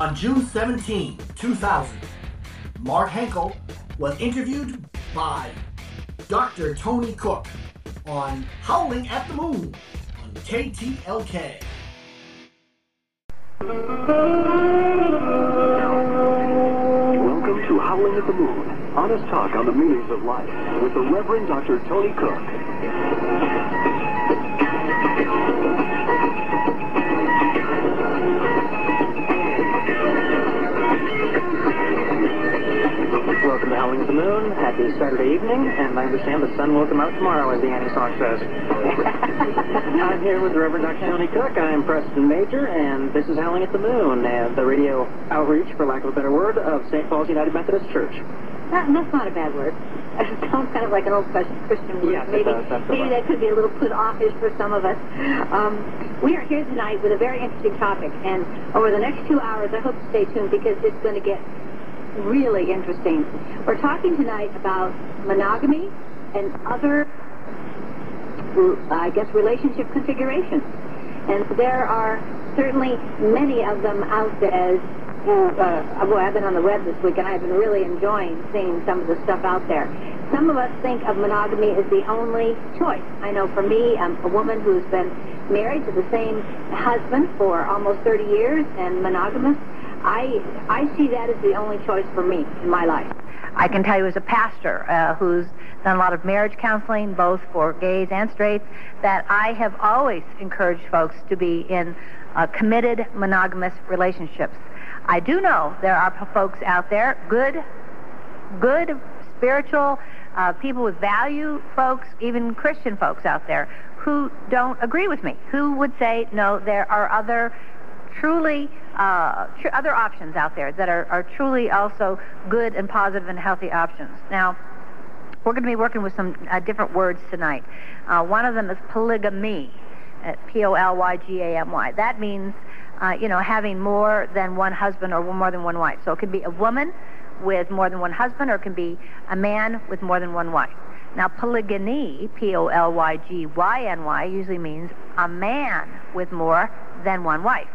On June 17, 2000, Mark Henkel was interviewed by Dr. Toni Cook on Howling at the Moon on KTLK. Welcome to Howling at the Moon, honest talk on the meanings of life with the Reverend Dr. Toni Cook. Welcome to Howling at the Moon. Happy Saturday evening, and I understand the sun will come out tomorrow, as the Annie song says. I'm here with Reverend Dr. Toni Cook. I'm Preston Major, and this is Howling at the Moon, and the radio outreach, for lack of a better word, of St. Paul's United Methodist Church. That's not a bad word. It sounds kind of like an old-fashioned Christian word. Yeah, maybe that could be a little put-offish for some of us. We are here tonight with a very interesting topic, and over the next 2 hours, I hope to stay tuned because it's going to get really interesting. We're talking tonight about monogamy and other, I guess, relationship configurations. And there are certainly many of them out there. Well, I've been on the web this week, and I've been really enjoying seeing some of the stuff out there. Some of us think of monogamy as the only choice. I know for me, I'm a woman who's been married to the same husband for almost 30 years and monogamous. I see that as the only choice for me in my life. I can tell you as a pastor who's done a lot of marriage counseling, both for gays and straights, that I have always encouraged folks to be in committed, monogamous relationships. I do know there are folks out there, good spiritual people with value folks, even Christian folks out there, who don't agree with me, who would say, no, there are other truly other options out there that are truly also good and positive and healthy options. Now, we're going to be working with some different words tonight. One of them is polygamy, P-O-L-Y-G-A-M-Y. That means, having more than one husband or more than one wife. So it could be a woman with more than one husband, or it can be a man with more than one wife. Now, polygyny, P-O-L-Y-G-Y-N-Y, usually means a man with more than one wife.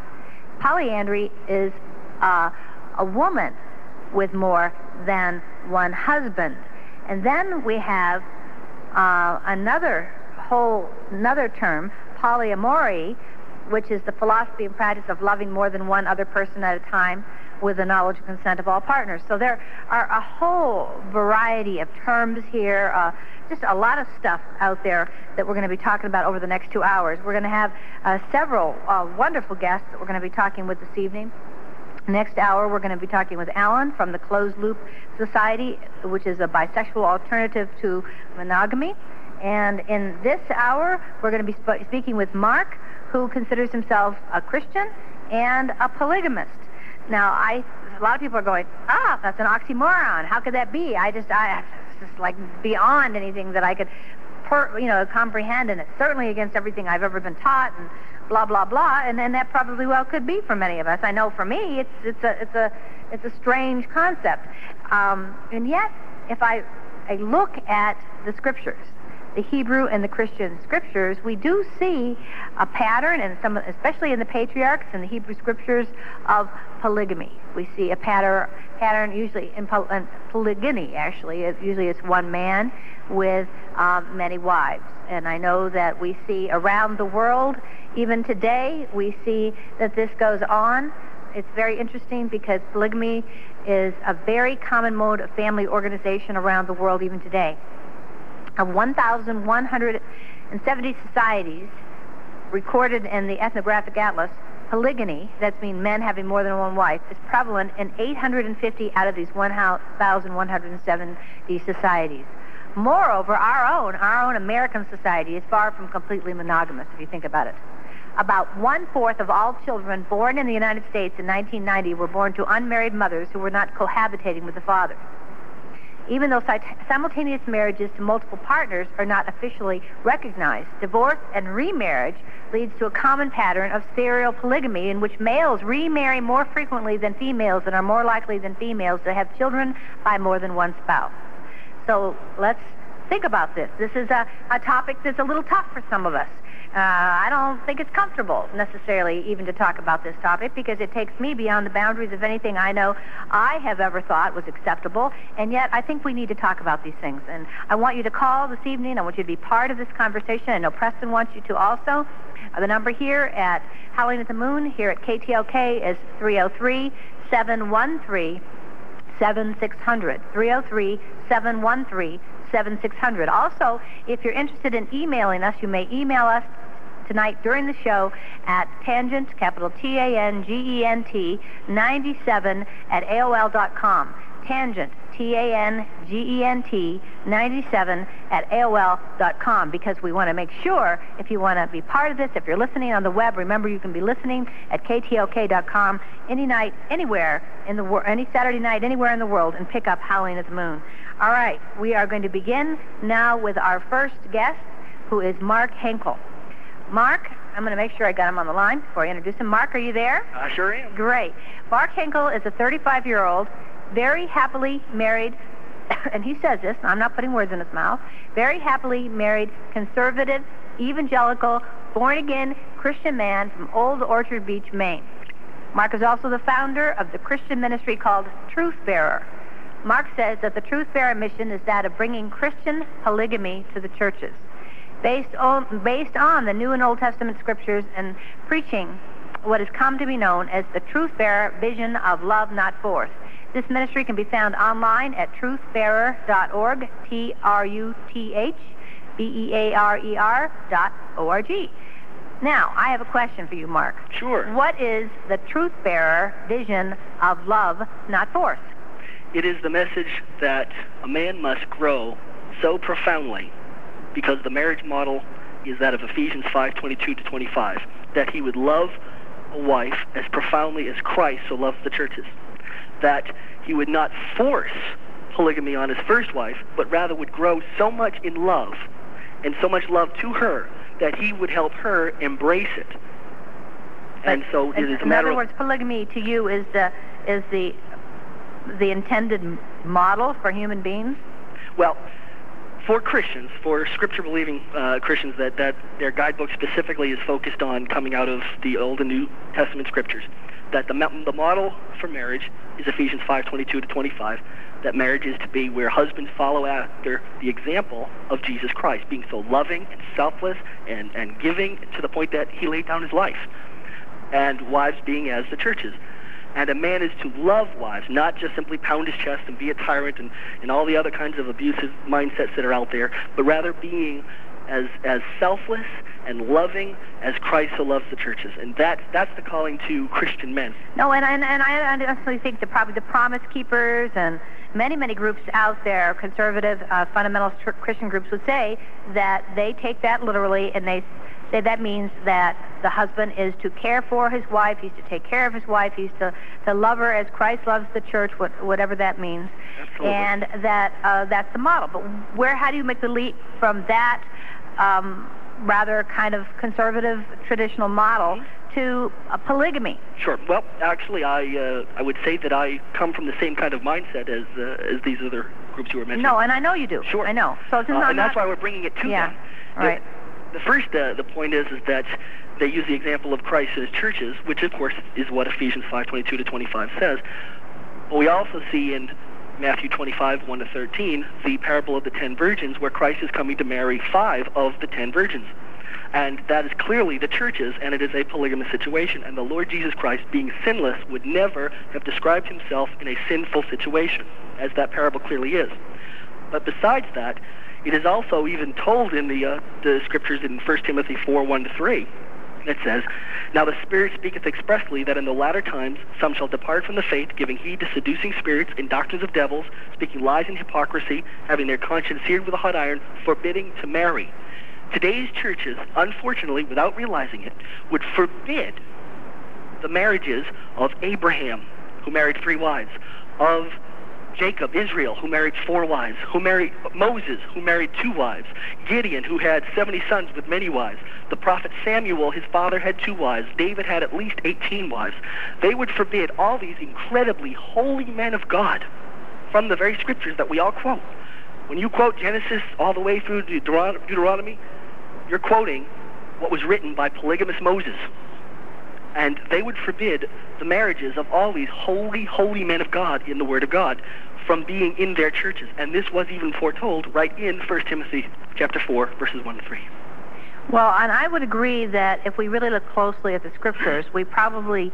Polyandry is a woman with more than one husband. And then we have another term, polyamory, which is the philosophy and practice of loving more than one other person at a time with the knowledge and consent of all partners. So there are a whole variety of terms here, just a lot of stuff out there that we're going to be talking about over the next 2 hours. We're going to have several wonderful guests that we're going to be talking with this evening. Next hour, we're going to be talking with Alan from the Closed Loop Society, which is a bisexual alternative to monogamy. And in this hour, we're going to be speaking with Mark, who considers himself a Christian and a polygamist. Now, a lot of people are going, that's an oxymoron. How could that be? It's just like beyond anything that I could, comprehend, and it's certainly against everything I've ever been taught, and blah blah blah. And then that probably well could be for many of us. I know for me, it's a strange concept. And yet, if I look at the scriptures, the Hebrew and the Christian scriptures, we do see a pattern, and some, especially in the patriarchs and the Hebrew scriptures, of polygamy. We see a pattern usually in polygyny. Actually, usually it's one man with many wives. And I know that we see around the world, even today, we see that this goes on. It's very interesting because polygamy is a very common mode of family organization around the world, even today. 1,170 societies recorded in the Ethnographic Atlas, polygyny, that means men having more than one wife, is prevalent in 850 out of these 1,170 societies. Moreover, our own American society is far from completely monogamous, if you think about it. About one-fourth of all children born in the United States in 1990 were born to unmarried mothers who were not cohabitating with the father. Even though simultaneous marriages to multiple partners are not officially recognized, divorce and remarriage leads to a common pattern of serial polygamy, in which males remarry more frequently than females and are more likely than females to have children by more than one spouse. So let's think about this. This is a topic that's a little tough for some of us. I don't think it's comfortable necessarily even to talk about this topic, because it takes me beyond the boundaries of anything I know I have ever thought was acceptable, and yet I think we need to talk about these things. And I want you to call this evening. I want you to be part of this conversation. I know Preston wants you to also. The number here at Howling at the Moon here at KTLK is 303-713-7600. 303-713-7600. Also, if you're interested in emailing us, you may email us tonight during the show at tangent, capital T-A-N-G-E-N-T, 97 at AOL.com. Tangent, T-A-N-G-E-N-T, 97 at AOL.com, because we want to make sure, if you want to be part of this, if you're listening on the web, remember you can be listening at KTLK.com any night, anywhere in the world, any Saturday night, anywhere in the world, and pick up Howling at the Moon. All right, we are going to begin now with our first guest, who is Mark Henkel. Mark, I'm going to make sure I got him on the line before I introduce him. Mark, are you there? I sure am. Great. Mark Henkel is a 35-year-old, very happily married, and he says this, I'm not putting words in his mouth, very happily married, conservative, evangelical, born-again Christian man from Old Orchard Beach, Maine. Mark is also the founder of the Christian ministry called Truth Bearer. Mark says that the Truth Bearer mission is that of bringing Christian polygamy to the churches, based on the New and Old Testament scriptures, and preaching what has come to be known as the Truth Bearer vision of love, not force. This ministry can be found online at truthbearer.org, truthbearer.org. Now, I have a question for you, Mark. Sure. What is the Truth Bearer vision of love, not force? It is the message that a man must grow so profoundly, because the marriage model is that of Ephesians 5:22-25, that he would love a wife as profoundly as Christ so loved the churches, that he would not force polygamy on his first wife, but rather would grow so much in love and so much love to her that he would help her embrace it. And so it is a matter of... In other words, polygamy to you is the intended model for human beings? Well, for Christians, for scripture-believing Christians, that their guidebook specifically is focused on coming out of the Old and New Testament scriptures, that the model for marriage is Ephesians 5:22-25, that marriage is to be where husbands follow after the example of Jesus Christ, being so loving and selfless and giving to the point that he laid down his life, and wives being as the churches. And a man is to love wives, not just simply pound his chest and be a tyrant and all the other kinds of abusive mindsets that are out there, but rather being as selfless and loving as Christ so loves the churches. And that's the calling to Christian men. No, and I honestly think that probably the Promise Keepers and many groups out there, conservative fundamentalist Christian groups, would say that they take that literally, and they say that means that the husband is to care for his wife, he's to take care of his wife, he's to love her as Christ loves the church, whatever that means. Absolutely. And that's the model. But how do you make the leap from that rather kind of conservative traditional model to polygamy? Sure. Well, actually, I would say that I come from the same kind of mindset as these other groups you were mentioning. No, and I know you do. Sure. I know. So it's not, and that's why we're bringing it to them. Right. The first the point is that they use the example of Christ and his churches, which of course is what Ephesians 5:22-25 says. But we also see in Matthew 25:1-13, the parable of the 10 virgins, where Christ is coming to marry 5 of the 10 virgins. And that is clearly the churches, and it is a polygamous situation. And the Lord Jesus Christ, being sinless, would never have described himself in a sinful situation, as that parable clearly is. But besides that, it is also even told in the scriptures in 1 Timothy 4, 1-3. It says, "Now the Spirit speaketh expressly, that in the latter times some shall depart from the faith, giving heed to seducing spirits and doctrines of devils, speaking lies and hypocrisy, having their conscience seared with a hot iron, forbidding to marry." Today's churches, unfortunately, without realizing it, would forbid the marriages of Abraham, who married 3 wives, of Jacob, Israel, who married 4 wives, who married Moses, who married 2 wives, Gideon, who had 70 sons with many wives, the prophet Samuel, his father, had 2 wives, David had at least 18 wives. They would forbid all these incredibly holy men of God from the very scriptures that we all quote. When you quote Genesis all the way through Deuteronomy, you're quoting what was written by polygamous Moses. And they would forbid the marriages of all these holy, holy men of God in the Word of God from being in their churches. And this was even foretold right in 1 Timothy chapter 4, verses 1 to 3. Well, and I would agree that if we really look closely at the scriptures, we probably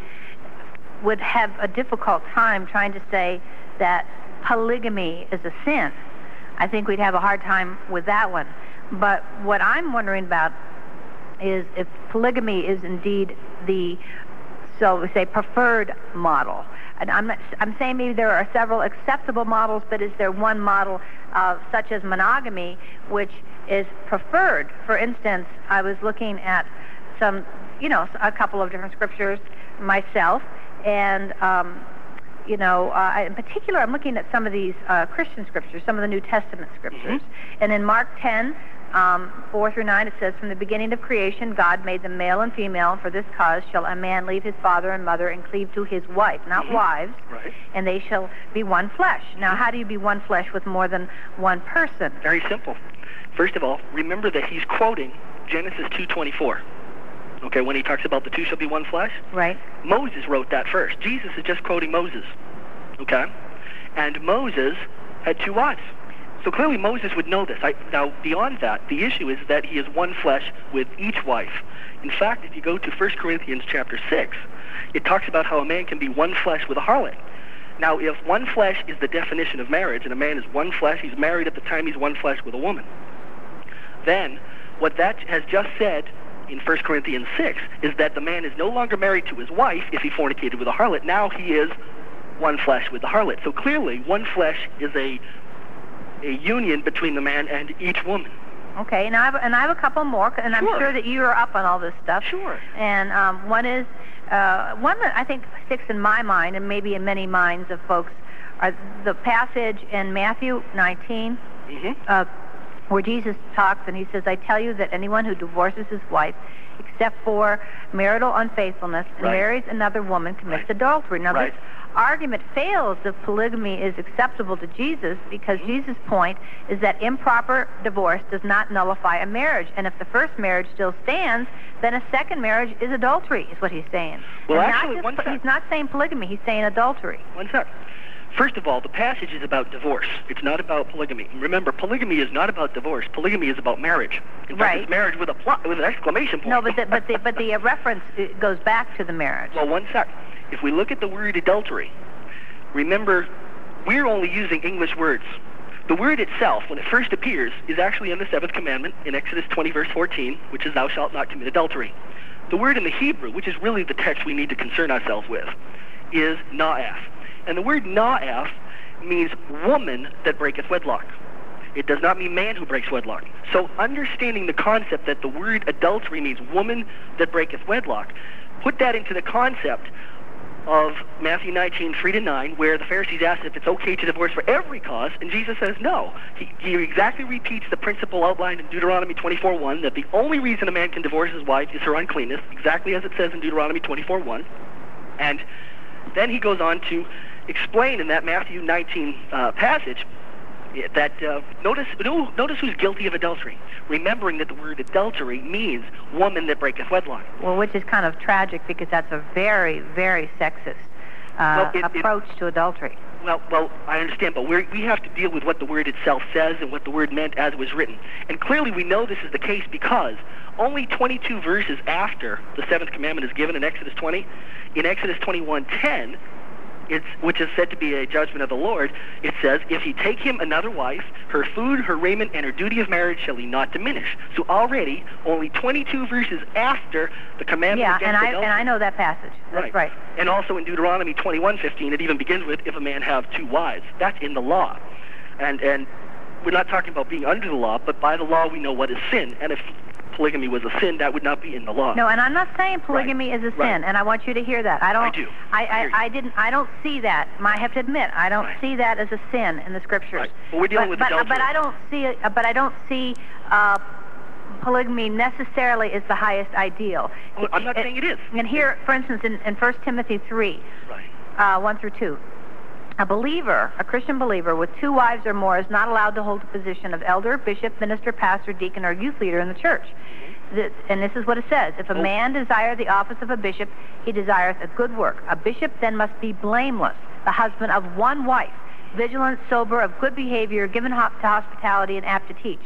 would have a difficult time trying to say that polygamy is a sin. I think we'd have a hard time with that one. But what I'm wondering about is if polygamy is indeed the, so we say, preferred model. And I'm saying maybe there are several acceptable models, but is there one model such as monogamy which is preferred? For instance, I was looking at some, a couple of different scriptures myself, and in particular, I'm looking at some of these Christian scriptures, some of the New Testament scriptures. Mm-hmm. And in Mark 10, 4 through 9, it says, "From the beginning of creation, God made them male and female. For this cause shall a man leave his father and mother and cleave to his wife," not mm-hmm. wives, right. "and they shall be one flesh." Now, how do you be one flesh with more than one person? Very simple. First of all, remember that he's quoting Genesis 2:24. Okay, when he talks about the two shall be one flesh? Right. Moses wrote that first. Jesus is just quoting Moses. Okay? And Moses had two wives. So clearly Moses would know this. Now, beyond that, the issue is that he is one flesh with each wife. In fact, if you go to 1 Corinthians chapter 6, it talks about how a man can be one flesh with a harlot. Now, if one flesh is the definition of marriage, and a man is one flesh, he's married at the time he's one flesh with a woman, then what that has just said in 1 Corinthians 6 is that the man is no longer married to his wife if he fornicated with a harlot. Now he is one flesh with the harlot. So clearly, one flesh is a union between the man and each woman. Okay, and I have a couple more, and I'm sure that you are up on all this stuff. Sure. And one is, one that I think sticks in my mind, and maybe in many minds of folks, are the passage in Matthew 19, mm-hmm. Where Jesus talks and he says, "I tell you that anyone who divorces his wife except for marital unfaithfulness and right. marries another woman commits right. adultery." Now right. this argument fails if polygamy is acceptable to Jesus, because mm-hmm. Jesus' point is that improper divorce does not nullify a marriage, and if the first marriage still stands, then a second marriage is adultery, is what he's saying. Well, and actually, he's not saying polygamy, he's saying adultery. One sec. First of all, the passage is about divorce. It's not about polygamy. Remember, polygamy is not about divorce. Polygamy is about marriage. In fact, right. it's marriage with an exclamation point. No, but the reference goes back to the marriage. Well, one sec. If we look at the word adultery, remember, we're only using English words. The word itself, when it first appears, is actually in the seventh commandment in Exodus 20, verse 14, which is, "Thou shalt not commit adultery." The word in the Hebrew, which is really the text we need to concern ourselves with, is na'af. And the word na'af means woman that breaketh wedlock. It does not mean man who breaks wedlock. So understanding the concept that the word adultery means woman that breaketh wedlock, put that into the concept of Matthew 19, 3-9, where the Pharisees asked if it's okay to divorce for every cause, and Jesus says no. He exactly repeats the principle outlined in Deuteronomy 24:1, that the only reason a man can divorce his wife is her uncleanness, exactly as it says in Deuteronomy 24:1. And then he goes on to explain in that Matthew 19 passage that notice who's guilty of adultery, remembering that the word adultery means woman that breaketh wedlock. Well, which is kind of tragic, because that's a very, very sexist approach to adultery. Well, I understand, but we have to deal with what the word itself says and what the word meant as it was written. And clearly we know this is the case because only 22 verses after the seventh commandment is given in Exodus 20, in Exodus 21:10, which is said to be a judgment of the Lord, it says, "If he take him another wife, her food, her raiment, and her duty of marriage shall he not diminish." So already, only 22 verses after the commandment against adultery. Yeah, and I know that passage. That's right. And also in Deuteronomy 21:15, it even begins with, "If a man have two wives." That's in the law. And we're not talking about being under the law, but by the law we know what is sin. And if polygamy was a sin, that would not be in the law. No, and I'm not saying polygamy right. is a sin, right. and I want you to hear that. I don't. I do. I don't see that. I have to admit, I don't right. see that as a sin in the scriptures. Right. Well, we're dealing with adultery. But I don't see polygamy necessarily is the highest ideal. Well, I'm not saying it is. And here, for instance, in 1 Timothy 3, right. 1 through 2. A Christian believer with two wives or more is not allowed to hold the position of elder, bishop, minister, pastor, deacon, or youth leader in the church. and this is what it says, if a man desire the office of a bishop, he desireth a good work. A bishop then must be blameless, the husband of one wife, vigilant, sober, of good behavior, given to hospitality, and apt to teach.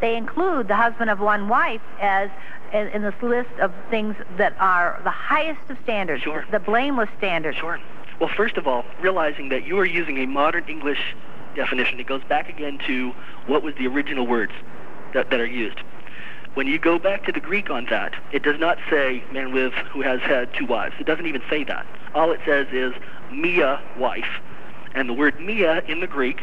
They include the husband of one wife as in this list of things that are the highest of standards, sure, the blameless standards. Sure. Well, first of all, realizing that you are using a modern English definition, it goes back again to what was the original words that are used. When you go back to the Greek on that, it does not say man with who has had two wives. It doesn't even say that. All it says is mia wife. And the word mia in the Greek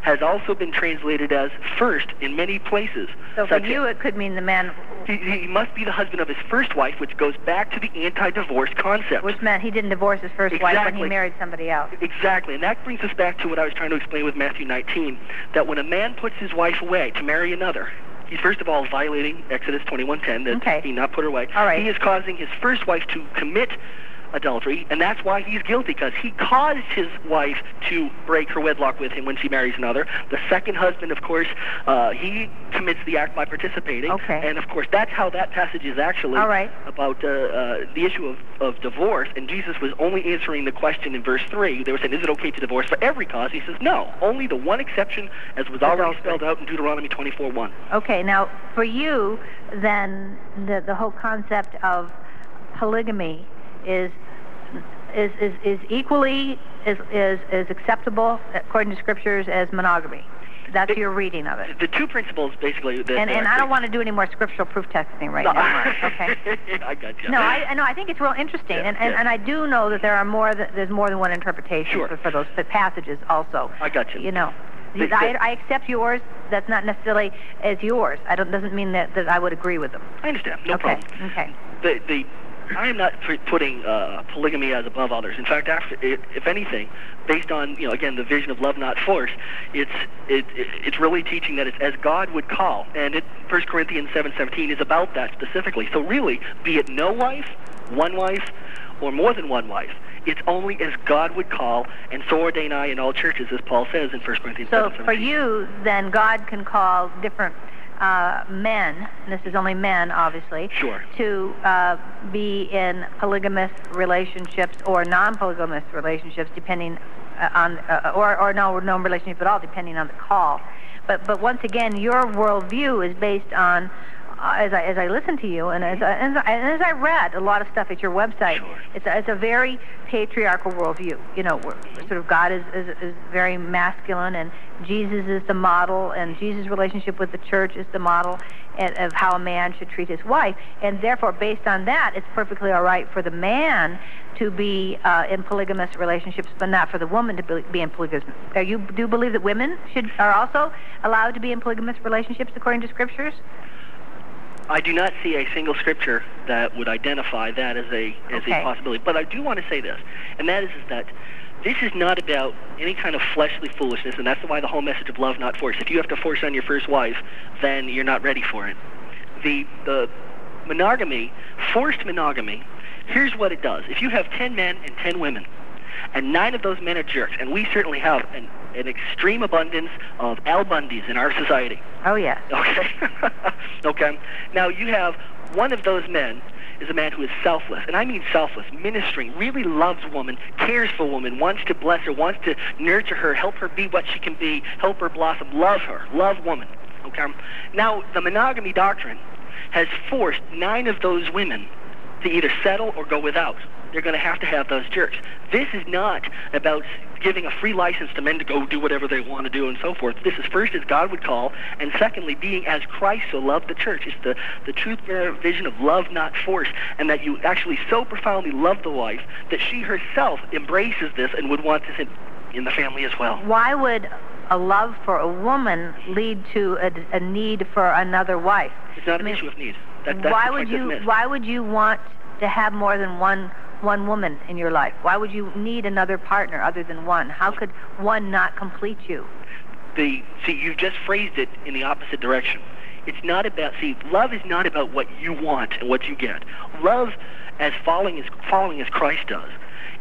has also been translated as first in many places. So for you it could mean the man... He must be the husband of his first wife, which goes back to the anti-divorce concept. Which meant he didn't divorce his first wife when he married somebody else. Exactly, and that brings us back to what I was trying to explain with Matthew 19, that when a man puts his wife away to marry another, he's first of all violating Exodus 21:10, that he not put her away. All right. He is causing his first wife to commit adultery, and that's why he's guilty, because he caused his wife to break her wedlock with him when she marries another. The second husband, of course, he commits the act by participating, and of course that's how that passage is actually about the issue of divorce, and Jesus was only answering the question in verse 3. They were saying, is it okay to divorce for every cause? He says, no, only the one exception, as was already spelled out in Deuteronomy 24:1. Okay, now for you, then, the whole concept of polygamy is equally is acceptable according to scriptures as monogamy. That's your reading of it. The two principles basically. And I don't want to do any more scriptural proof texting right now. Okay. I got you. No, I think it's real interesting, and I do know that there are there's more than one interpretation for those passages also. I got you. You know. I accept yours. That's not necessarily as yours. Doesn't mean that I would agree with them. I understand. No problem. Okay. I am not putting polygamy as above others. In fact, if anything, based on, again, the vision of love, not force, it's really teaching that it's as God would call. And 1 Corinthians 7:17 is about that specifically. So really, be it no wife, one wife, or more than one wife, it's only as God would call, and so ordain I in all churches, as Paul says in 1 Corinthians 7:17. So for you, then, God can call different men, and this is only men, obviously, to be in polygamous relationships or non-polygamous relationships, depending on, or no relationship at all, depending on the call. But once again, your worldview is based on, as I listen to you, and as I read a lot of stuff at your website, it's a very patriarchal worldview. Sort of God is very masculine, and Jesus is the model, and Jesus' relationship with the church is the model of how a man should treat his wife. And therefore, based on that, it's perfectly all right for the man to be in polygamous relationships, but not for the woman to be in polygamous. Do you believe that women are also allowed to be in polygamous relationships according to scriptures? I do not see a single scripture that would identify that as a possibility. But I do want to say this, and that is that this is not about any kind of fleshly foolishness, and that's why the whole message of love, not force. If you have to force on your first wife, then you're not ready for it. The monogamy, forced monogamy, here's what it does. If you have 10 men and 10 women, and 9 of those men are jerks, and we certainly have an extreme abundance of Al Bundys in our society. Oh, yeah. Okay. Okay. Now, you have one of those men is a man who is selfless, and I mean selfless, ministering, really loves woman, cares for woman, wants to bless her, wants to nurture her, help her be what she can be, help her blossom, love her, love woman. Okay. Now, the monogamy doctrine has forced 9 of those women to either settle or go without. They're going to have those jerks. This is not about giving a free license to men to go do whatever they want to do and so forth. This is first as God would call, and secondly, being as Christ so loved the church. It's the truth-bearer vision of love, not force, and that you actually so profoundly love the wife that she herself embraces this and would want this in the family as well. Why would a love for a woman lead to a need for another wife? It's not an issue of need. Why would you want to have more than one woman in your life? Why would you need another partner other than one? How could one not complete you? See, you've just phrased it in the opposite direction. It's not about, love is not about what you want and what you get. Love, as following as Christ does,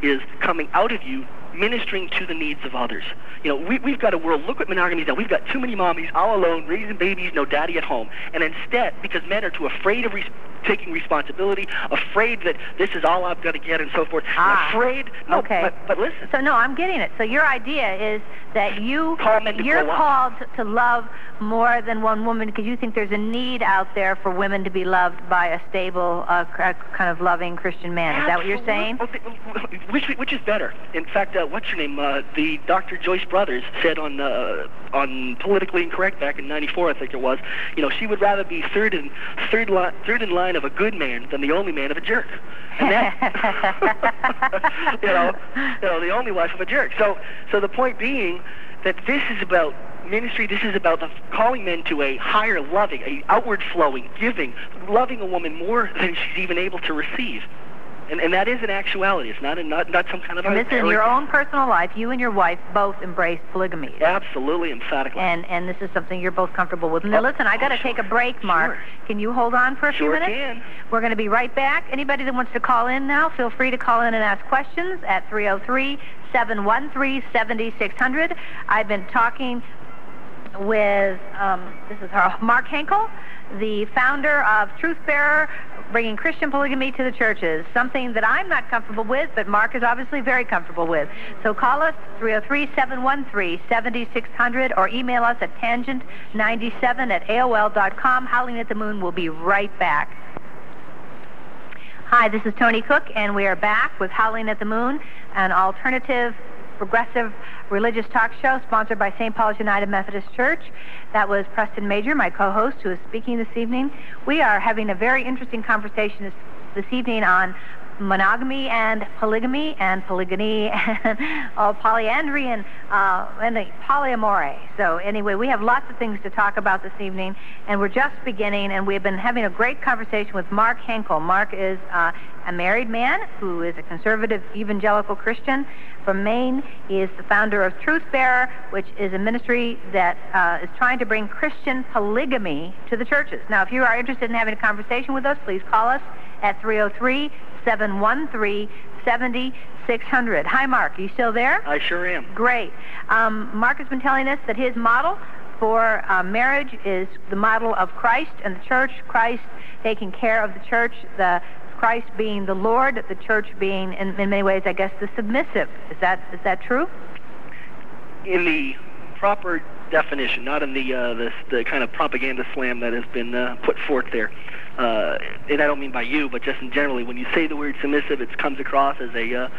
is coming out of you ministering to the needs of others. You know, we've got a world, look what monogamy is now. We've got too many mommies all alone, raising babies, no daddy at home. And instead, because men are too afraid of taking responsibility, afraid that this is all I've got to get and so forth, afraid, no, okay. But listen. So no, I'm getting it. So your idea is that you're called to love more than one woman because you think there's a need out there for women to be loved by a stable, kind of loving Christian man. Is that what you're saying? Which is better? In fact, what's her name? The Dr. Joyce Brothers said on Politically Incorrect back in '94, I think it was. You know, she would rather be third in line of a good man than the only man of a jerk. And that, you know, the only wife of a jerk. So the point being that this is about ministry. This is about calling men to a higher loving, a outward flowing, giving, loving a woman more than she's even able to receive. And that is an actuality. It's not some kind of... And this is in your own personal life. You and your wife both embrace polygamy. Absolutely, emphatically. And this is something you're both comfortable with. Now, listen, I've got to take a break, Mark. Sure. Can you hold on for a few minutes? Sure can. We're going to be right back. Anybody that wants to call in now, feel free to call in and ask questions at 303-713-7600. I've been talking with, Mark Henkel, the founder of Truth Bearer, bringing Christian polygamy to the churches, something that I'm not comfortable with, but Mark is obviously very comfortable with. So call us, 303-713-7600, or email us at tangent97@AOL.com. Howling at the Moon will be right back. Hi, this is Toni Cook, and we are back with Howling at the Moon, an alternative progressive religious talk show sponsored by St. Paul's United Methodist Church. That was Preston Major, my co-host, who is speaking this evening. We are having a very interesting conversation this evening on monogamy and polygamy and polyandry and polyamory. So anyway, we have lots of things to talk about this evening, and we're just beginning, and we've been having a great conversation with Mark Henkel. Mark is a married man who is a conservative evangelical Christian from Maine. He is the founder of Truth Bearer, which is a ministry that is trying to bring Christian polygamy to the churches. Now, if you are interested in having a conversation with us, please call us at 303-713-7600. Hi, Mark. Are you still there? I sure am. Great. Mark has been telling us that his model for marriage is the model of Christ and the church, Christ taking care of the church, Christ being the Lord, the church being, in many ways, I guess, the submissive. Is that true? In the proper definition, not in the kind of propaganda slam that has been put forth there. And I don't mean by you, but just in generally, when you say the word submissive, it comes across as a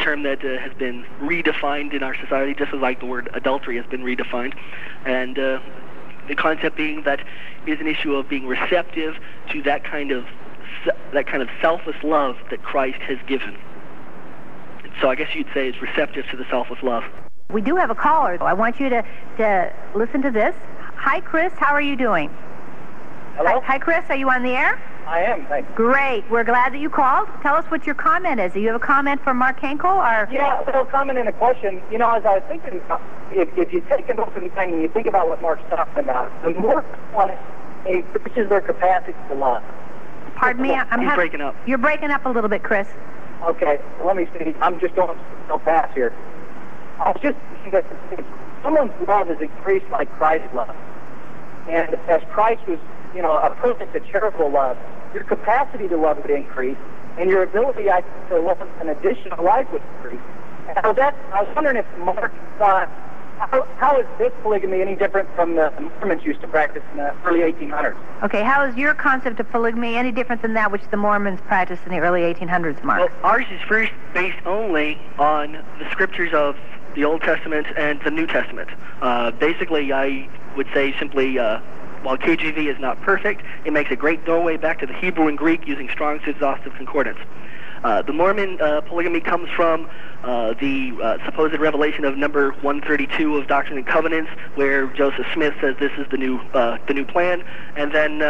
term that has been redefined in our society, just as like the word adultery has been redefined. And the concept being that is an issue of being receptive to that kind of selfless love that Christ has given. So I guess you'd say it's receptive to the selfless love. We do have a caller. I want you to listen to this. Hi, Chris. How are you doing? Hello? Hi, Chris. Are you on the air? I am, thanks. Great. We're glad that you called. Tell us what your comment is. Do you have a comment for Mark Henkel? Or... Yeah, a little comment and a question. You know, as I was thinking, if you take an open thing and you think about what Mark's talking about, the more one increases their capacity to love. Pardon me? I'm breaking up. You're breaking up a little bit, Chris. Okay. Let me see. I'm just going so fast here. I was just thinking that if someone's love is increased like Christ's love, and as Christ was, you know, a perfect and charitable love, your capacity to love would increase, and your ability, I think, to love an additional life would increase. And so that, I was wondering if Mark thought, how is this polygamy any different from the Mormons used to practice in the early 1800s? Okay, how is your concept of polygamy any different than that which the Mormons practiced in the early 1800s, Mark? Well, ours is first based only on the scriptures of the Old Testament and the New Testament. Basically, I would say simply... While KJV is not perfect, it makes a great doorway back to the Hebrew and Greek using Strong's exhaustive concordance. The Mormon polygamy comes from the supposed revelation of number 132 of Doctrine and Covenants, where Joseph Smith says this is the new plan, and then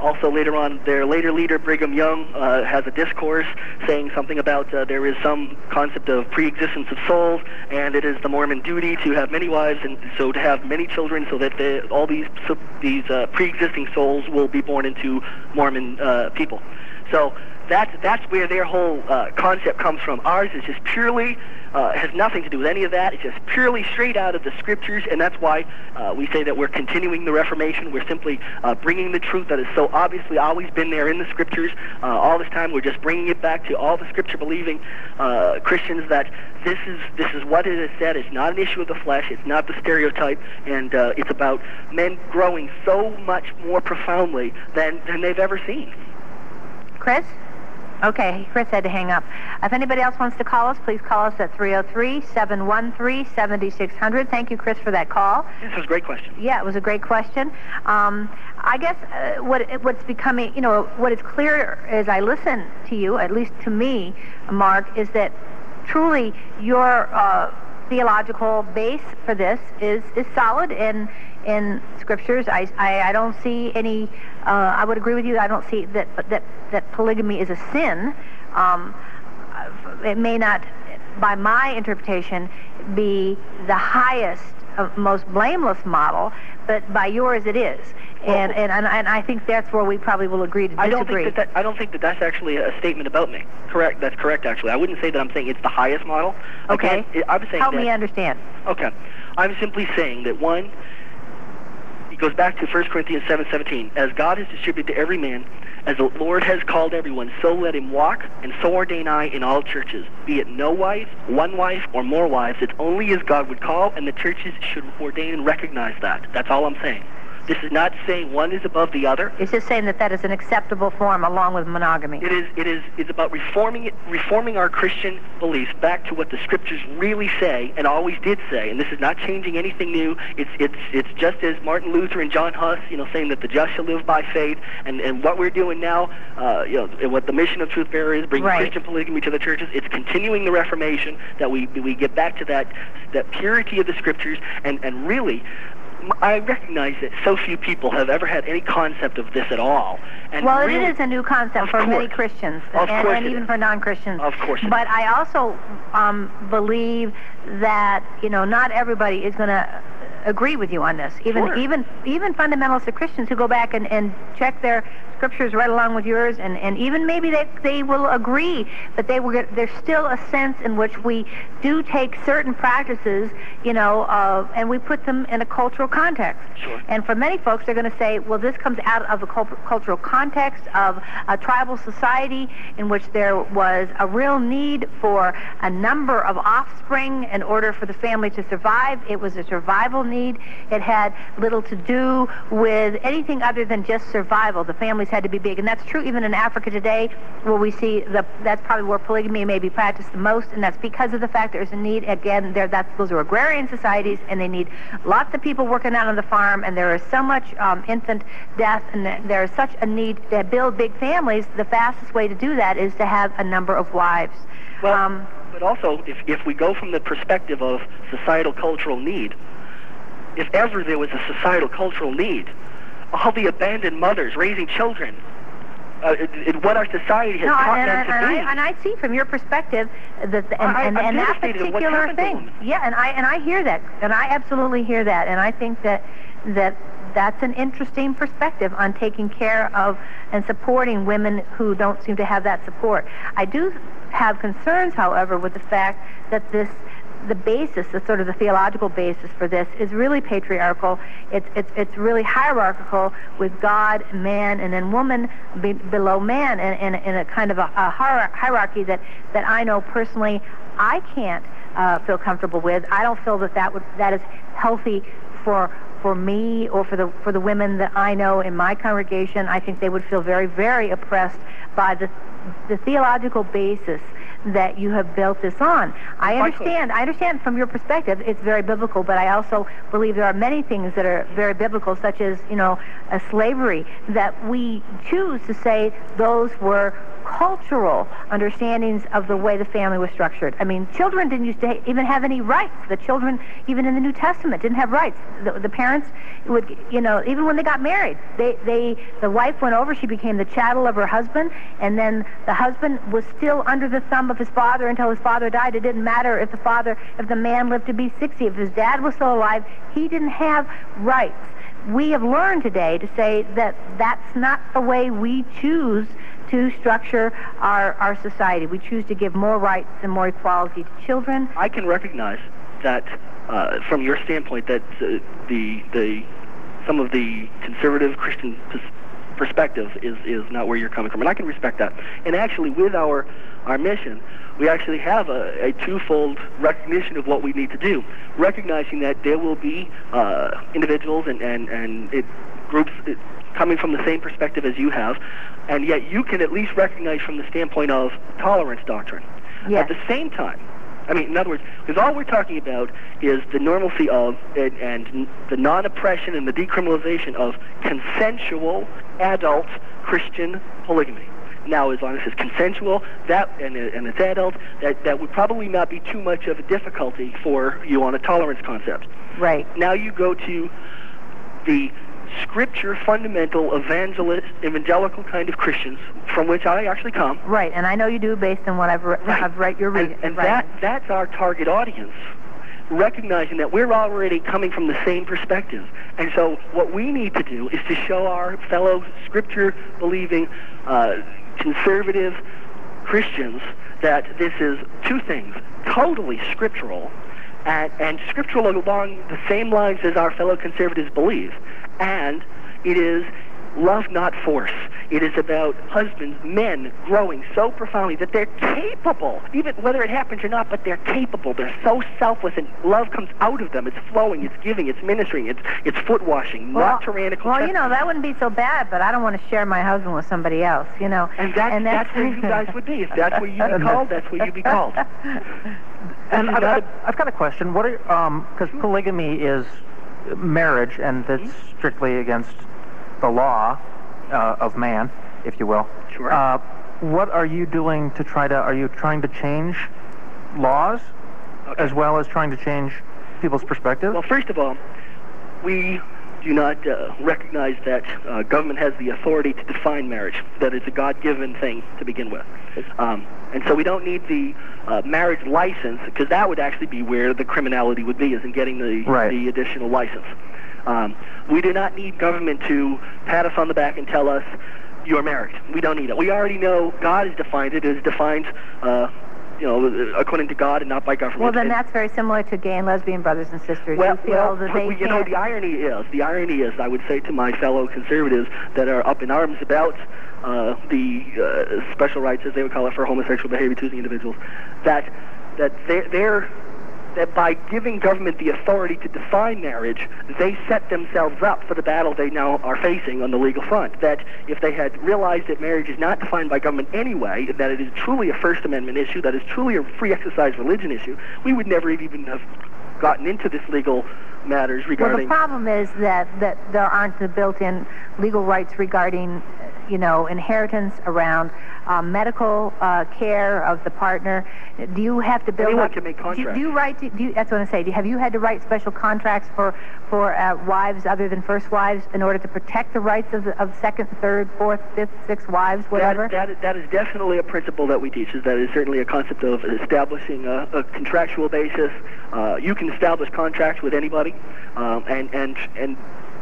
also later on their later leader Brigham Young has a discourse saying something about there is some concept of pre-existence of souls, and it is the Mormon duty to have many wives and so to have many children so that all these pre-existing souls will be born into Mormon people. So that's where their whole concept comes from. Ours is just purely, has nothing to do with any of that. It's just purely straight out of the Scriptures, and that's why we say that we're continuing the Reformation. We're simply bringing the truth that has so obviously always been there in the Scriptures all this time. We're just bringing it back to all the Scripture-believing Christians that this is what it is said. It's not an issue of the flesh. It's not the stereotype, and it's about men growing so much more profoundly than they've ever seen. Chris? Okay, Chris had to hang up. If anybody else wants to call us, please call us at 303-713-7600. Thank you, Chris, for that call. This was a great question. Yeah, it was a great question. I guess what's becoming, you know, what is clear as I listen to you, at least to me, Mark, is that truly your theological base for this is solid in Scriptures. I don't see any, I would agree with you, I don't see that polygamy is a sin. It may not, by my interpretation, be the highest, most blameless model, but by yours it is. And I think that's where we probably will agree to disagree. I don't think that's actually a statement about me. Correct. That's correct, actually. I wouldn't say that I'm saying it's the highest model. Okay. I'm saying help me understand. Okay. I'm simply saying that one, it goes back to 1 Corinthians 7:17. As God has distributed to every man, as the Lord has called everyone, so let him walk, and so ordain I in all churches. Be it no wife, one wife, or more wives. It's only as God would call, and the churches should ordain and recognize that. That's all I'm saying. This is not saying one is above the other. It's just saying that is an acceptable form along with monogamy. It's about reforming our Christian beliefs back to what the Scriptures really say and always did say. And this is not changing anything new. It's just as Martin Luther and John Huss, you know, saying that the just shall live by faith. And what we're doing now, you know, what the mission of Truth Bearer is, bringing Christian polygamy to the churches. It's continuing the Reformation, that we get back to that purity of the Scriptures and really. I recognize that so few people have ever had any concept of this at all. And well, really, it is a new concept for many Christians, and even for non-Christians. Of course. But I also believe that, you know, not everybody is going to agree with you on this. Even fundamentalists or Christians who go back and check their Scriptures right along with yours, and even maybe they will agree, but there's still a sense in which we do take certain practices, you know, and we put them in a cultural context. Sure. And for many folks, they're going to say, well, this comes out of a cultural context of a tribal society in which there was a real need for a number of offspring in order for the family to survive. It was a survival need. It had little to do with anything other than just survival. The families had to be big, and that's true even in Africa today, where we see that's probably where polygamy may be practiced the most, and that's because of the fact there's a need. Again, those are agrarian societies, and they need lots of people working out on the farm, and there is so much infant death, and there is such a need to build big families. The fastest way to do that is to have a number of wives. Well, but also, if we go from the perspective of societal cultural need, if ever there was a societal cultural need, all the abandoned mothers raising children, what our society has taught them to do. And I see from your perspective that and that particular thing. Yeah, and I hear that, and I absolutely hear that, and I think that that's an interesting perspective on taking care of and supporting women who don't seem to have that support. I do have concerns, however, with the fact that the basis, the sort of the theological basis for this, is really patriarchal. It's really hierarchical, with God, man, and then woman below man, and in a kind of a hierarchy that I know personally I can't feel comfortable with. I don't feel that is healthy for me or for the women that I know in my congregation. I think they would feel very, very oppressed by the theological basis that you have built this on. I understand from your perspective it's very biblical, but I also believe there are many things that are very biblical, such as, you know, slavery, that we choose to say those were cultural understandings of the way the family was structured. I mean, children didn't used to even have any rights. The children, even in the New Testament, didn't have rights. The parents would, you know, even when they got married, the wife went over, she became the chattel of her husband, and then the husband was still under the thumb of his father until his father died. It didn't matter if the man lived to be 60. If his dad was still alive, he didn't have rights. We have learned today to say that that's not the way we choose to structure our society. We choose to give more rights and more equality to children. I can recognize that from your standpoint that some of the conservative Christian perspective is not where you're coming from, and I can respect that. And actually, with our mission, we actually have a twofold recognition of what we need to do, recognizing that there will be individuals and groups coming from the same perspective as you have, and yet you can at least recognize from the standpoint of tolerance doctrine. Yes. At the same time, I mean, in other words, because all we're talking about is the normalcy of and the non-oppression and the decriminalization of consensual adult Christian polygamy. Now, as long as it's consensual, that and it's adult, that would probably not be too much of a difficulty for you on a tolerance concept. Right. Now you go to the Scripture fundamental evangelical kind of Christians from which I actually come. Right, and I know you do based on what I've read. Right. I've read your reading. And that's our target audience, recognizing that we're already coming from the same perspective. And so what we need to do is to show our fellow Scripture-believing conservative Christians that this is two things, totally scriptural, and scriptural along the same lines as our fellow conservatives believe. And it is love, not force. It is about husbands, men growing so profoundly that they're capable, even whether it happens or not, but they're capable. They're so selfless, and love comes out of them. It's flowing, it's giving, it's ministering, it's foot-washing, well, not tyrannical. Well, you know, that wouldn't be so bad, but I don't want to share my husband with somebody else, you know. And that's where you guys would be. If that's where you'd be called, that's where you'd be called. And I've got a question. What are, because polygamy is marriage, and that's strictly against the law of man, if you will. Sure. What are you doing to try to? Are you trying to change laws, as well as trying to change people's perspective? Well, first of all, we do not recognize that government has the authority to define marriage. That it's a God-given thing to begin with, and so we don't need the marriage license, because that would actually be where the criminality would be, is in getting the additional license. We do not need government to pat us on the back and tell us, you're married. We don't need it. We already know God has defined it. It is defined, you know, according to God and not by government. Well, then that's very similar to gay and lesbian brothers and sisters. Well, the irony is, I would say to my fellow conservatives that are up in arms about the special rights, as they would call it, for homosexual behavior choosing individuals, that by giving government the authority to define marriage, they set themselves up for the battle they now are facing on the legal front. That if they had realized that marriage is not defined by government anyway, that it is truly a First Amendment issue, that is truly a free exercise religion issue, we would never even have gotten into this legal matters regarding... Well, the problem is that there aren't the built-in legal rights regarding, you know, inheritance, around medical care of the partner. Do you have to build? Anyone can make contracts. That's what I say. Have you had to write special contracts for wives other than first wives in order to protect the rights of second, third, fourth, fifth, sixth wives, whatever? That is definitely a principle that we teach. That is certainly a concept of establishing a contractual basis. You can establish contracts with anybody, and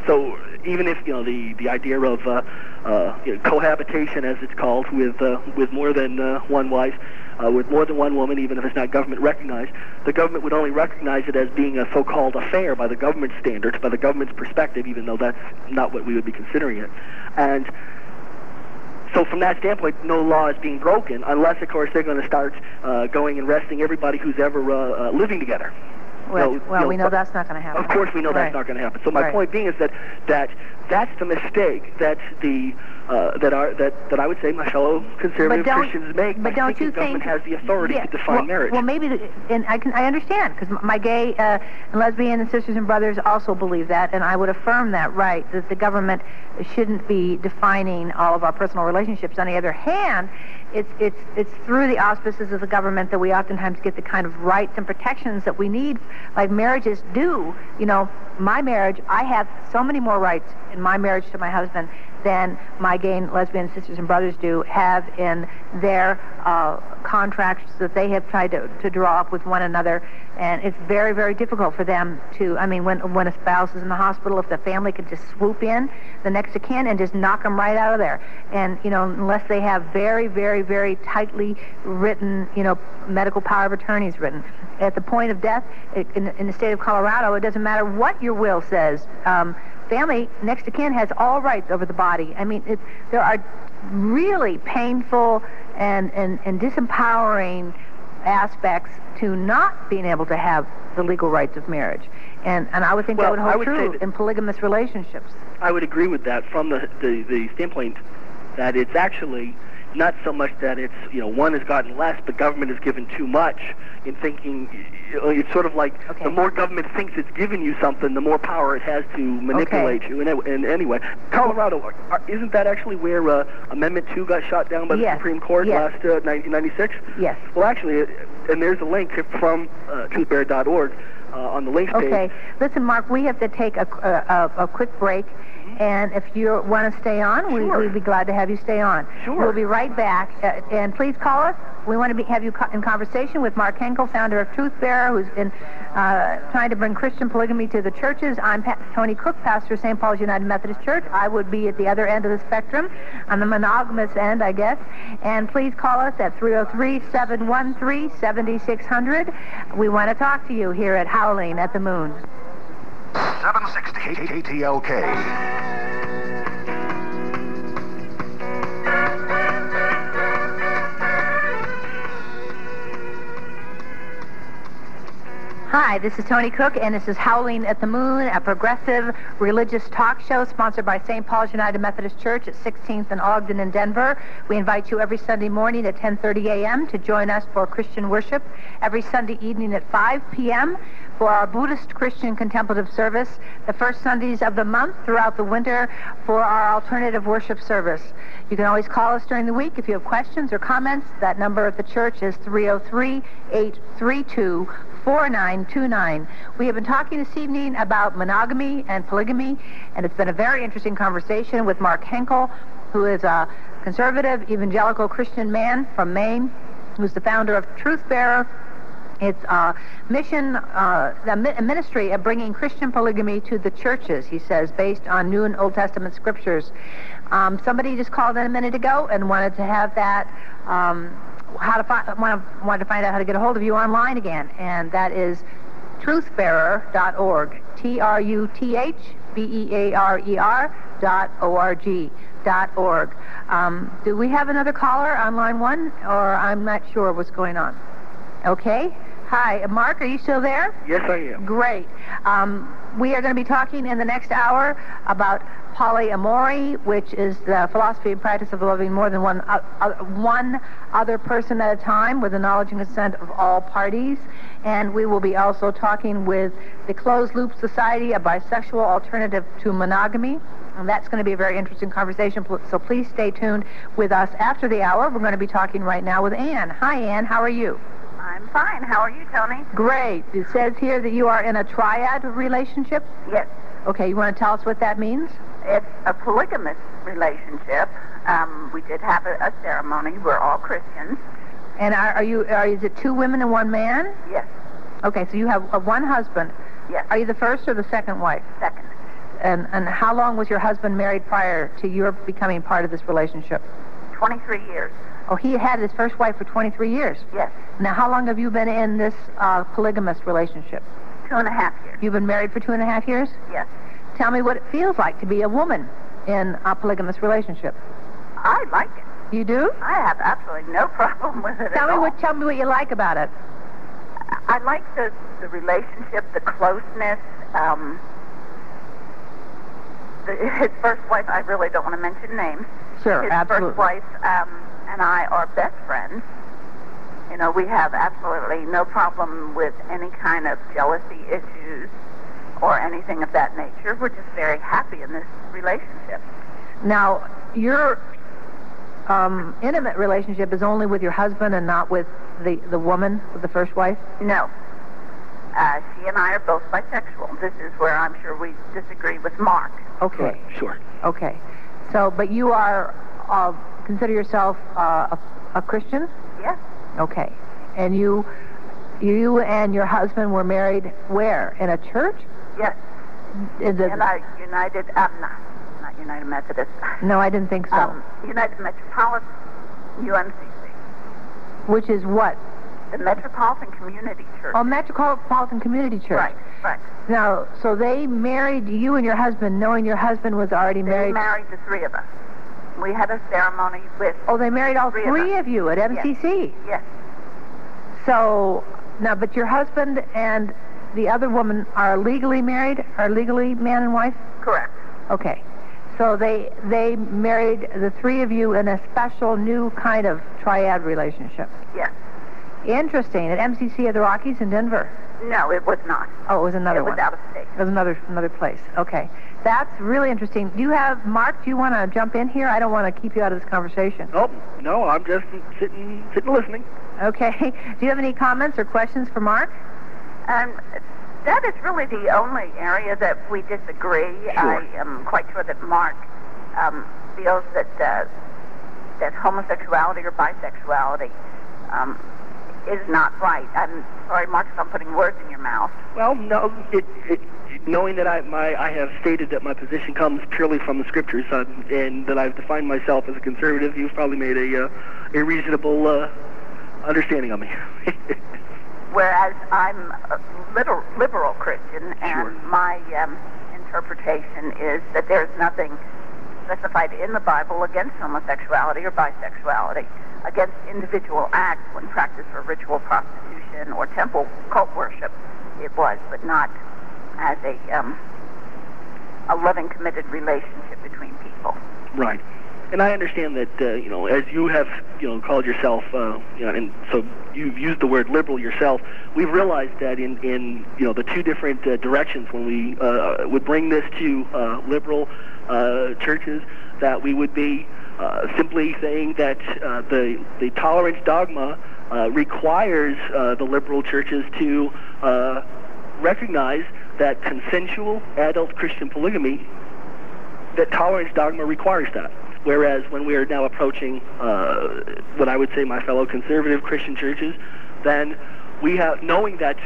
so even if, you know, the idea of you know, cohabitation, as it's called, with more than one wife, with more than one woman, even if it's not government recognized, the government would only recognize it as being a so-called affair by the government standards, by the government's perspective, even though that's not what we would be considering it. And so from that standpoint, no law is being broken, unless, of course, they're going to start going and arresting everybody who's ever living together. Well, we know that's not going to happen. Of course we know that's not going to happen. So my point being is that's the mistake that I would say my fellow conservative Christians make. But don't you think government has the authority to define marriage? Well, maybe, and I understand, because my gay and lesbian and sisters and brothers also believe that, and I would affirm that right, that the government shouldn't be defining all of our personal relationships. On the other hand, it's through the auspices of the government that we oftentimes get the kind of rights and protections that we need, like marriages do. You know, my marriage, I have so many more rights in my marriage to my husband than my gay and lesbian sisters and brothers do have in their contracts that they have tried to draw up with one another, and it's very, very difficult for them to, I mean, when a spouse is in the hospital, if the family could just swoop in, the next of kin, and just knock them right out of there. And, you know, unless they have very, very, very tightly written, you know, medical power of attorneys written. At the point of death, in the state of Colorado, it doesn't matter what your will says. Family, next of kin, has all rights over the body. I mean, there are really painful and disempowering aspects to not being able to have the legal rights of marriage. And I would think that would hold true in polygamous relationships. I would agree with that from the standpoint that it's actually not so much that it's, you know, one has gotten less, but government has given too much, in thinking, you know, it's sort of like the more government thinks it's giving you something, the more power it has to manipulate you. And anyway, Colorado, isn't that actually where Amendment 2 got shot down by the Supreme Court last 1996? Yes. Well, actually, and there's a link from truthbearer.org on the links page. Okay. Listen, Mark, we have to take a quick break. And if you want to stay on, we'd be glad to have you stay on. Sure. We'll be right back. And please call us. We want to have you in conversation with Mark Henkel, founder of Truth Bearer, who's been trying to bring Christian polygamy to the churches. I'm Toni Cook, pastor of St. Paul's United Methodist Church. I would be at the other end of the spectrum, on the monogamous end, I guess. And please call us at 303-713-7600. We want to talk to you here at Howling at the Moon. 760 KTLK. Hi, this is Toni Cook, and this is Howling at the Moon, a progressive religious talk show sponsored by St. Paul's United Methodist Church at 16th and Ogden in Denver. We invite you every Sunday morning at 10:30 a.m. to join us for Christian worship, every Sunday evening at 5 p.m. for our Buddhist Christian Contemplative Service, the first Sundays of the month throughout the winter for our Alternative Worship Service. You can always call us during the week if you have questions or comments. That number at the church is 303-832-4929. We have been talking this evening about monogamy and polygamy, and it's been a very interesting conversation with Mark Henkel, who is a conservative evangelical Christian man from Maine, who's the founder of Truth Bearer. It's a mission, a ministry of bringing Christian polygamy to the churches, he says, based on New and Old Testament scriptures. Somebody just called in a minute ago and wanted to have that, wanted to find out how to get a hold of you online again, and that is truthbearer.org, truthbearer.org. Do we have another caller on line one, or I'm not sure what's going on? Okay. Hi, Mark, are you still there? Yes, I am. Great. We are going to be talking in the next hour about polyamory, which is the philosophy and practice of loving more than one other person at a time, with the knowledge and consent of all parties. And we will be also talking with the Closed Loop Society, a bisexual alternative to monogamy. And that's going to be a very interesting conversation, so please stay tuned with us after the hour. We're going to be talking right now with Ann. Hi, Ann, how are you? I'm fine. How are you, Toni? Great. It says here that you are in a triad relationship? Yes. Okay, you want to tell us what that means? It's a polygamous relationship. We did have a ceremony. We're all Christians. And is it two women and one man? Yes. Okay, so you have one husband. Yes. Are you the first or the second wife? Second. And how long was your husband married prior to your becoming part of this relationship? 23 years. Oh, he had his first wife for 23 years? Yes. Now, how long have you been in this polygamous relationship? 2.5 years. You've been married for 2.5 years? Yes. Tell me what it feels like to be a woman in a polygamous relationship. I like it. You do? I have absolutely no problem with it at all. Tell me what you like about it. I like the relationship, the closeness. His first wife, I really don't want to mention names. Sure, absolutely. His first wife, and I are best friends. You know, we have absolutely no problem with any kind of jealousy issues or anything of that nature. We're just very happy in this relationship. Now, your intimate relationship is only with your husband and not with the woman, with the first wife? No. She and I are both bisexual. This is where I'm sure we disagree with Mark. Okay. Sure. Okay. So, but you consider yourself a Christian? Yes. Okay. And you and your husband were married where? In a church? Yes. In the United, not United Methodist. No, I didn't think so. United Metropolitan, UMCC. Which is what? The Metropolitan Community Church. Oh, Metropolitan Community Church. Right, right. Now, so they married you and your husband, knowing your husband was already married? They married the three of us. We had a ceremony with... Oh, they married all three of you at MCC? Yes. So, now, but your husband and the other woman are legally married? Are legally man and wife? Correct. Okay. So they married the three of you in a special new kind of triad relationship? Yes. Interesting. At MCC at the Rockies in Denver? No, it was not. Oh, it was another one. It was out of state. It was another place. Okay. That's really interesting. Do you have, Mark, do you want to jump in here? I don't want to keep you out of this conversation. Nope. No, I'm just sitting listening. Okay. Do you have any comments or questions for Mark? That is really the only area that we disagree. Sure. I am quite sure that Mark feels that homosexuality or bisexuality is not right. I'm sorry, Mark, if I'm putting words in your mouth. Well, no, knowing that I have stated that my position comes purely from the scriptures and that I've defined myself as a conservative, you've probably made a reasonable understanding of me. Whereas I'm a liberal Christian, and sure, my interpretation is that there's nothing specified in the Bible against homosexuality or bisexuality, against individual acts when practiced for ritual prostitution or temple cult worship. It was, but not as a loving, committed relationship between people. Right. And I understand that, as you have, called yourself, and so you've used the word liberal yourself, we've realized that in the two different directions when we would bring this to liberal churches, that we would be simply saying that the tolerance dogma requires the liberal churches to recognize that consensual adult Christian polygamy, that tolerance dogma requires that. Whereas when we are now approaching what I would say my fellow conservative Christian churches, then we have, knowing that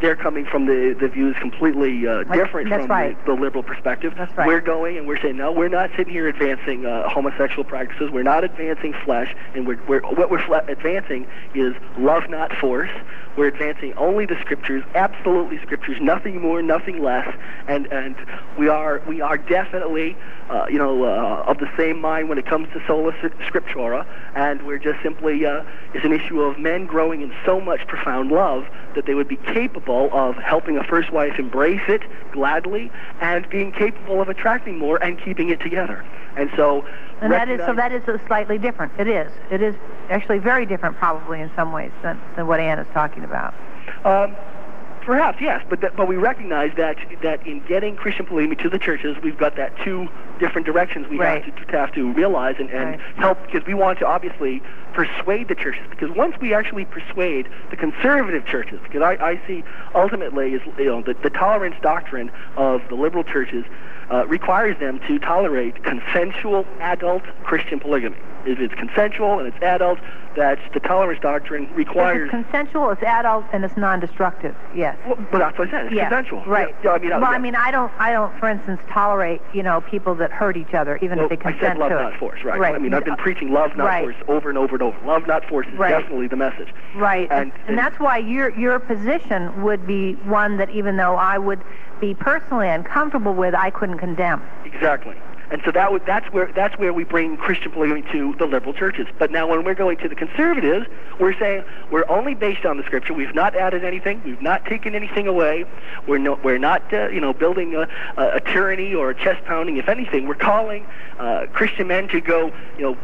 they're coming from the views completely different from the liberal perspective, right, we're going and we're saying, no, we're not sitting here advancing homosexual practices, we're not advancing flesh, and what we're advancing is love, not force. We're advancing only the scriptures, absolutely scriptures, nothing more, nothing less, and we are definitely of the same mind when it comes to sola scriptura, and we're just simply it's an issue of men growing in so much profound love that they would be capable of helping a first wife embrace it gladly, and being capable of attracting more and keeping it together. And so, that is a slightly different. It is actually very different, probably in some ways than what Ann is talking about. Perhaps yes, but we recognize that in getting Christian polygamy to the churches, we've got that two different directions we right. have to realize and help, because we want to obviously persuade the churches, because once we actually persuade the conservative churches, because I see ultimately is the tolerance doctrine of the liberal churches requires them to tolerate consensual adult Christian polygamy. If it's consensual and it's adult, that's the tolerance doctrine requires... If it's consensual, it's adult, and it's non-destructive, yes. Well, but that's what I said, it's consensual. Right. Yeah, I don't, for instance, tolerate, people that hurt each other, even if they consent to it. I said love, not force, right? I mean, I've been preaching love, not force over and over and over. Love, not force is definitely the message. Right, and that's why your position would be one that even though I would be personally uncomfortable with, I couldn't condemn. Exactly. And so that's where we bring Christian polygamy to the liberal churches. But now when we're going to the conservatives, we're saying we're only based on the scripture. We've not added anything. We've not taken anything away. We're not building a tyranny or a chest pounding. If anything, we're calling Christian men to go,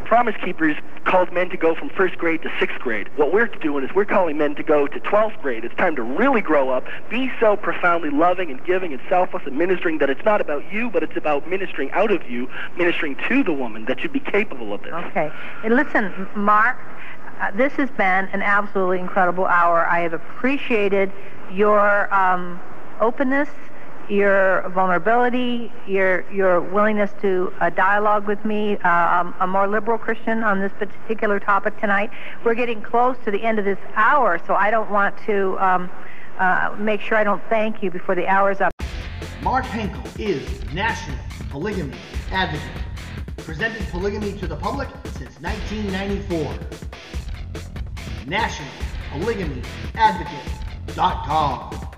promise keepers called men to go from first grade to sixth grade. What we're doing is we're calling men to go to 12th grade. It's time to really grow up, be so profoundly loving and giving and selfless and ministering that it's not about you, but it's about ministering out of you, ministering to the woman, that you'd be capable of this. Okay. And listen, Mark, this has been an absolutely incredible hour. I have appreciated your openness, your vulnerability, your willingness to dialogue with me. I'm a more liberal Christian on this particular topic tonight. We're getting close to the end of this hour, so I don't want to make sure I don't thank you before the hour's up. Mark Henkel is National Polygamy Advocate, presented polygamy to the public since 1994. NationalPolygamyAdvocate.com